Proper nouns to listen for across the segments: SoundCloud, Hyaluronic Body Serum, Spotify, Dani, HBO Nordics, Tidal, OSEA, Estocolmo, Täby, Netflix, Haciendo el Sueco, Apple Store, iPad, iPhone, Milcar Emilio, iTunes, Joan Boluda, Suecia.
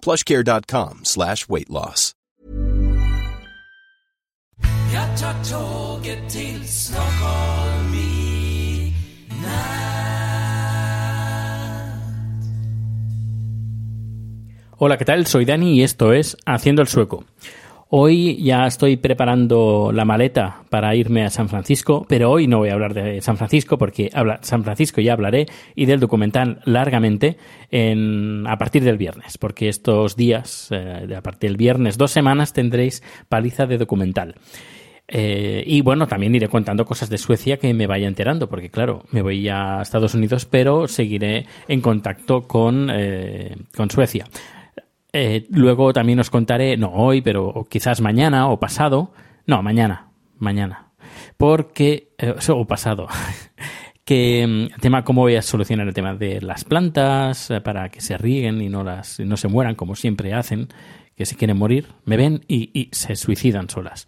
PlushCare.com/weight loss. Jag tar tåget till Stockholm i natt. Hola, ¿qué tal? Soy Dani y esto es Haciendo el Sueco. Hoy ya estoy preparando la maleta para irme a San Francisco, pero hoy no voy a hablar de San Francisco porque San Francisco ya hablaré y del documental largamente a partir del viernes, porque estos días, a partir del viernes, 2 semanas tendréis paliza de documental. Y bueno, también iré contando cosas de Suecia que me vaya enterando, porque claro, me voy a Estados Unidos, pero seguiré en contacto con Suecia. Luego también os contaré, no hoy, pero quizás mañana o pasado. No, mañana. Porque, o pasado. Que el tema, cómo voy a solucionar el tema de las plantas para que se rieguen y no se mueran, como siempre hacen, que se quieren morir, me ven y se suicidan solas.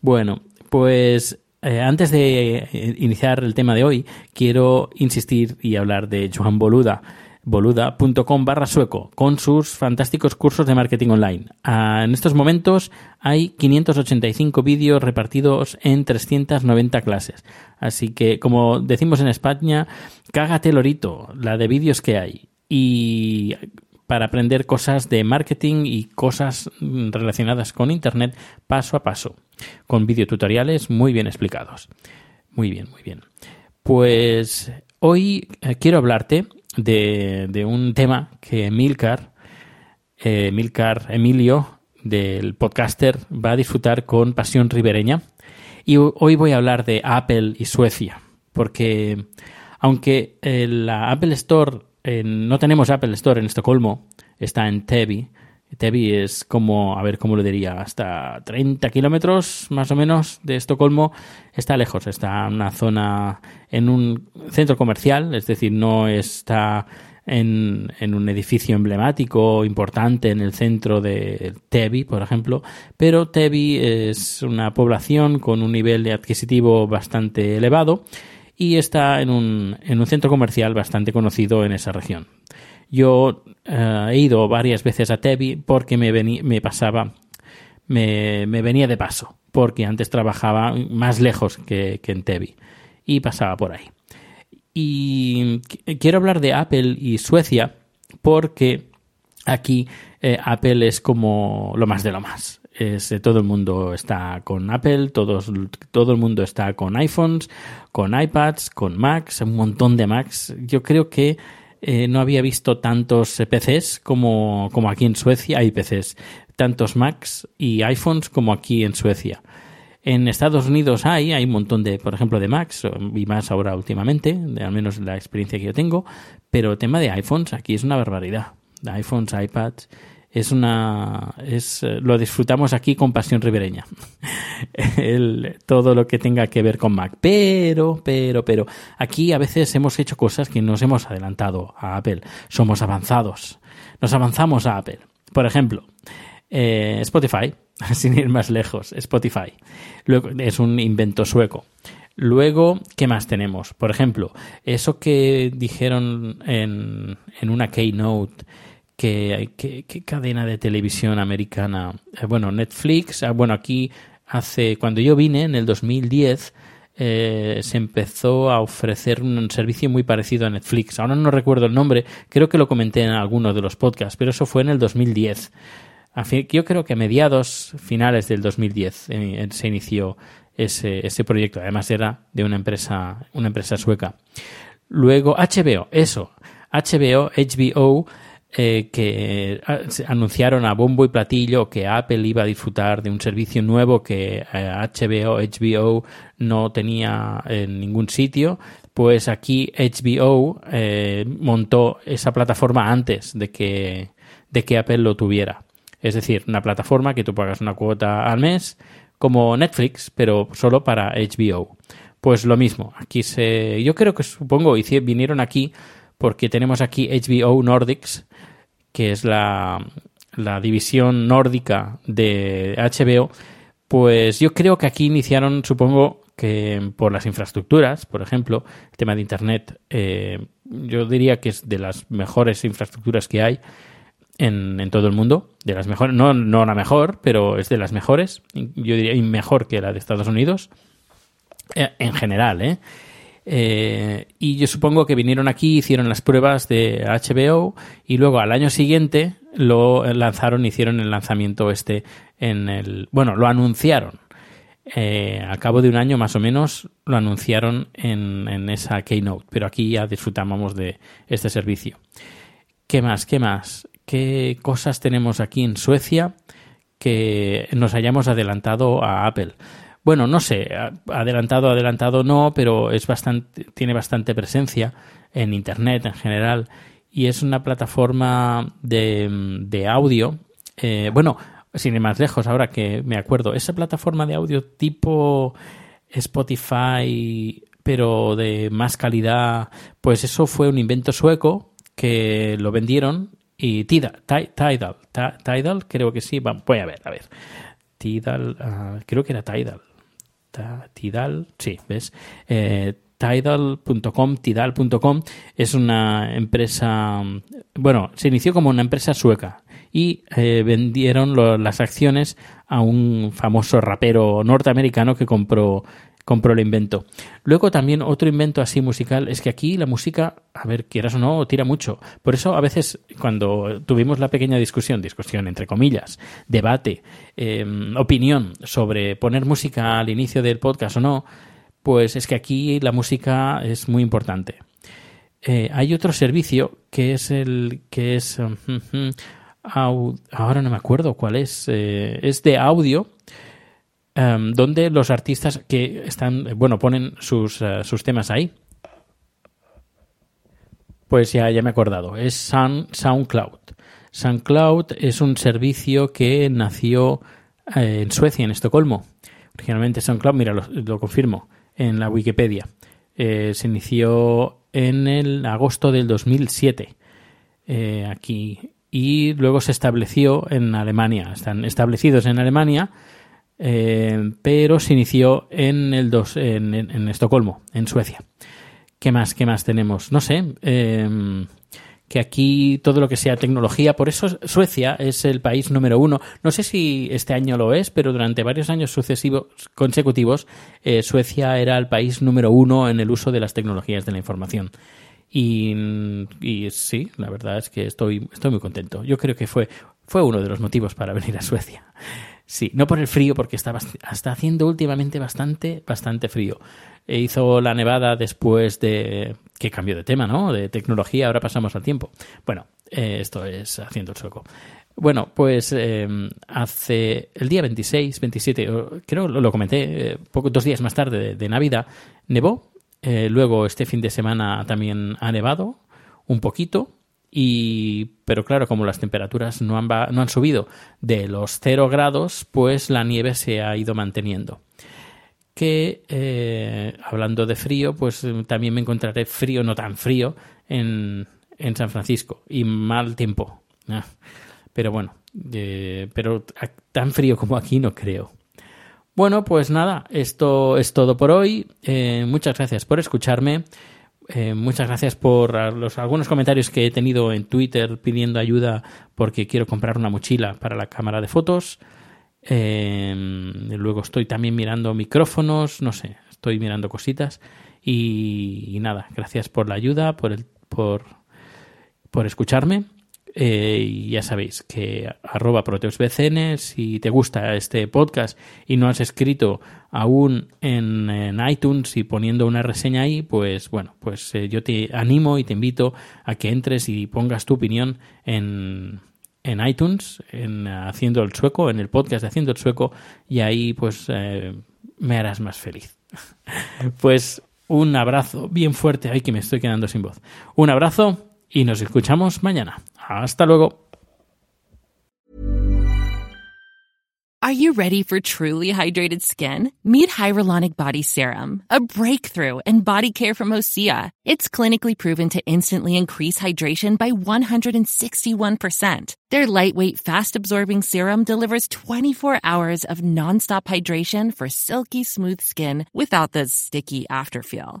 Bueno, pues antes de iniciar el tema de hoy, quiero insistir y hablar de Joan Boluda. Boluda.com/sueco, con sus fantásticos cursos de marketing online. En estos momentos hay 585 vídeos repartidos en 390 clases. Así que, como decimos en España, cágate lorito, la de vídeos que hay. Y para aprender cosas de marketing y cosas relacionadas con Internet paso a paso, con videotutoriales muy bien explicados. Muy bien. Pues hoy quiero hablarte de un tema que Milcar Emilio, del podcaster, va a disfrutar con pasión ribereña. Y hoy voy a hablar de Apple y Suecia, porque aunque la Apple Store, no tenemos Apple Store en Estocolmo, está en Täby. Täby es como, a ver cómo lo diría, hasta 30 kilómetros más o menos de Estocolmo. Está lejos, está en una zona, en un centro comercial, es decir, no está en un edificio emblemático importante en el centro de Täby, por ejemplo, pero Täby es una población con un nivel adquisitivo bastante elevado y está en un centro comercial bastante conocido en esa región. Yo he ido varias veces a Täby porque me venía de paso, porque antes trabajaba más lejos que en Täby y pasaba por ahí. Y quiero hablar de Apple y Suecia porque aquí Apple es como lo más de lo más. Todo el mundo está con Apple, todo el mundo está con iPhones, con iPads, con Macs, un montón de Macs. Yo creo que no había visto tantos PCs como aquí en Suecia. Hay PCs, tantos Macs y iPhones como aquí en Suecia. En Estados Unidos hay un montón de, por ejemplo, de Macs, y más ahora últimamente, al menos la experiencia que yo tengo, pero el tema de iPhones aquí es una barbaridad. iPhones, iPads, lo disfrutamos aquí con pasión ribereña. Todo lo que tenga que ver con Mac. Pero, aquí a veces hemos hecho cosas que nos hemos adelantado a Apple. Somos avanzados. Nos avanzamos a Apple. Por ejemplo, Spotify, sin ir más lejos, Spotify. Luego, es un invento sueco. Luego, ¿qué más tenemos? Por ejemplo, eso que dijeron en una Keynote, ¿Qué cadena de televisión americana? Bueno, Netflix. Bueno, aquí cuando yo vine, en el 2010, se empezó a ofrecer un servicio muy parecido a Netflix. Ahora no recuerdo el nombre, creo que lo comenté en alguno de los podcasts, pero eso fue en el 2010. yo creo que a mediados, finales del 2010 se inició ese proyecto. Además era de una empresa sueca. Luego HBO, que anunciaron a bombo y platillo que Apple iba a disfrutar de un servicio nuevo que HBO no tenía en ningún sitio. Pues aquí HBO montó esa plataforma antes de que Apple lo tuviera. Es decir, una plataforma que tú pagas una cuota al mes, como Netflix, pero solo para HBO. Pues lo mismo. Aquí vinieron aquí porque tenemos aquí HBO Nordics, que es la división nórdica de HBO. Pues yo creo que aquí iniciaron, supongo, que por las infraestructuras, por ejemplo, el tema de Internet, yo diría que es de las mejores infraestructuras que hay en todo el mundo, de las mejores, no la mejor, pero es de las mejores, yo diría mejor que la de Estados Unidos, en general, ¿eh? Y yo supongo que vinieron aquí, hicieron las pruebas de HBO y luego al año siguiente lo lanzaron, hicieron el lanzamiento lo anunciaron. Al cabo de un año más o menos lo anunciaron en esa Keynote, pero aquí ya disfrutábamos de este servicio. ¿Qué más? ¿Qué cosas tenemos aquí en Suecia que nos hayamos adelantado a Apple? Bueno, no sé, adelantado no, pero tiene bastante presencia en Internet en general y es una plataforma de audio. Sin ir más lejos, ahora que me acuerdo, esa plataforma de audio tipo Spotify, pero de más calidad, pues eso fue un invento sueco que lo vendieron y Tidal, creo que sí, voy a ver. Tidal, creo que era Tidal. Tidal, sí, ¿ves? Tidal.com es una empresa, se inició como una empresa sueca y vendieron las acciones a un famoso rapero norteamericano que compró el invento. Luego también otro invento así musical es que aquí la música, a ver, quieras o no, tira mucho. Por eso a veces cuando tuvimos la pequeña discusión entre comillas, debate, opinión sobre poner música al inicio del podcast o no, pues es que aquí la música es muy importante. Hay otro servicio que es ahora no me acuerdo cuál es de audio, donde los artistas que están, ponen sus temas ahí. Pues ya me he acordado, es SoundCloud. SoundCloud es un servicio que nació en Suecia, en Estocolmo. Originalmente SoundCloud, mira, lo confirmo, en la Wikipedia. Se inició en el agosto del 2007 aquí y luego se estableció en Alemania. Están establecidos en Alemania, pero se inició en Estocolmo, en Suecia. ¿Qué más tenemos? No sé, que aquí todo lo que sea tecnología, por eso Suecia es el país número 1. No sé si este año lo es, pero durante varios años consecutivos Suecia era el país número 1 en el uso de las tecnologías de la información. Y sí, la verdad es que estoy muy contento. Yo creo que fue uno de los motivos para venir a Suecia. Sí, no por el frío, porque está haciendo últimamente bastante frío. Hizo la nevada después de... Qué cambio de tema, ¿no? De tecnología, ahora pasamos al tiempo. Bueno, esto es Haciendo el Sueco. Bueno, pues hace el día 26, 27, creo lo comenté, 2 días más tarde de Navidad, nevó. Luego este fin de semana también ha nevado un poquito. Pero claro, como las temperaturas no han subido de los 0 grados, pues la nieve se ha ido manteniendo. Que hablando de frío, pues también me encontraré frío, no tan frío, en San Francisco y mal tiempo. Pero bueno, pero tan frío como aquí no creo. Bueno, pues nada, esto es todo por hoy. Muchas gracias por escucharme. Muchas gracias por algunos comentarios que he tenido en Twitter pidiendo ayuda porque quiero comprar una mochila para la cámara de fotos. Luego estoy también mirando micrófonos, no sé, estoy mirando cositas. Y nada, gracias por la ayuda, por escucharme. Ya sabéis que @proteusbcn, si te gusta este podcast y no has escrito aún en iTunes y poniendo una reseña ahí, pues bueno, pues yo te animo y te invito a que entres y pongas tu opinión en iTunes, en Haciendo el Sueco, en el podcast de Haciendo el Sueco, y ahí pues me harás más feliz. Pues un abrazo bien fuerte. Ay, que me estoy quedando sin voz. Un abrazo y nos escuchamos mañana. Hasta luego. Are you ready for truly hydrated skin? Meet Hyaluronic Body Serum, a breakthrough in body care from OSEA. It's clinically proven to instantly increase hydration by 161%. Their lightweight, fast-absorbing serum delivers 24 hours of nonstop hydration for silky, smooth skin without the sticky afterfeel.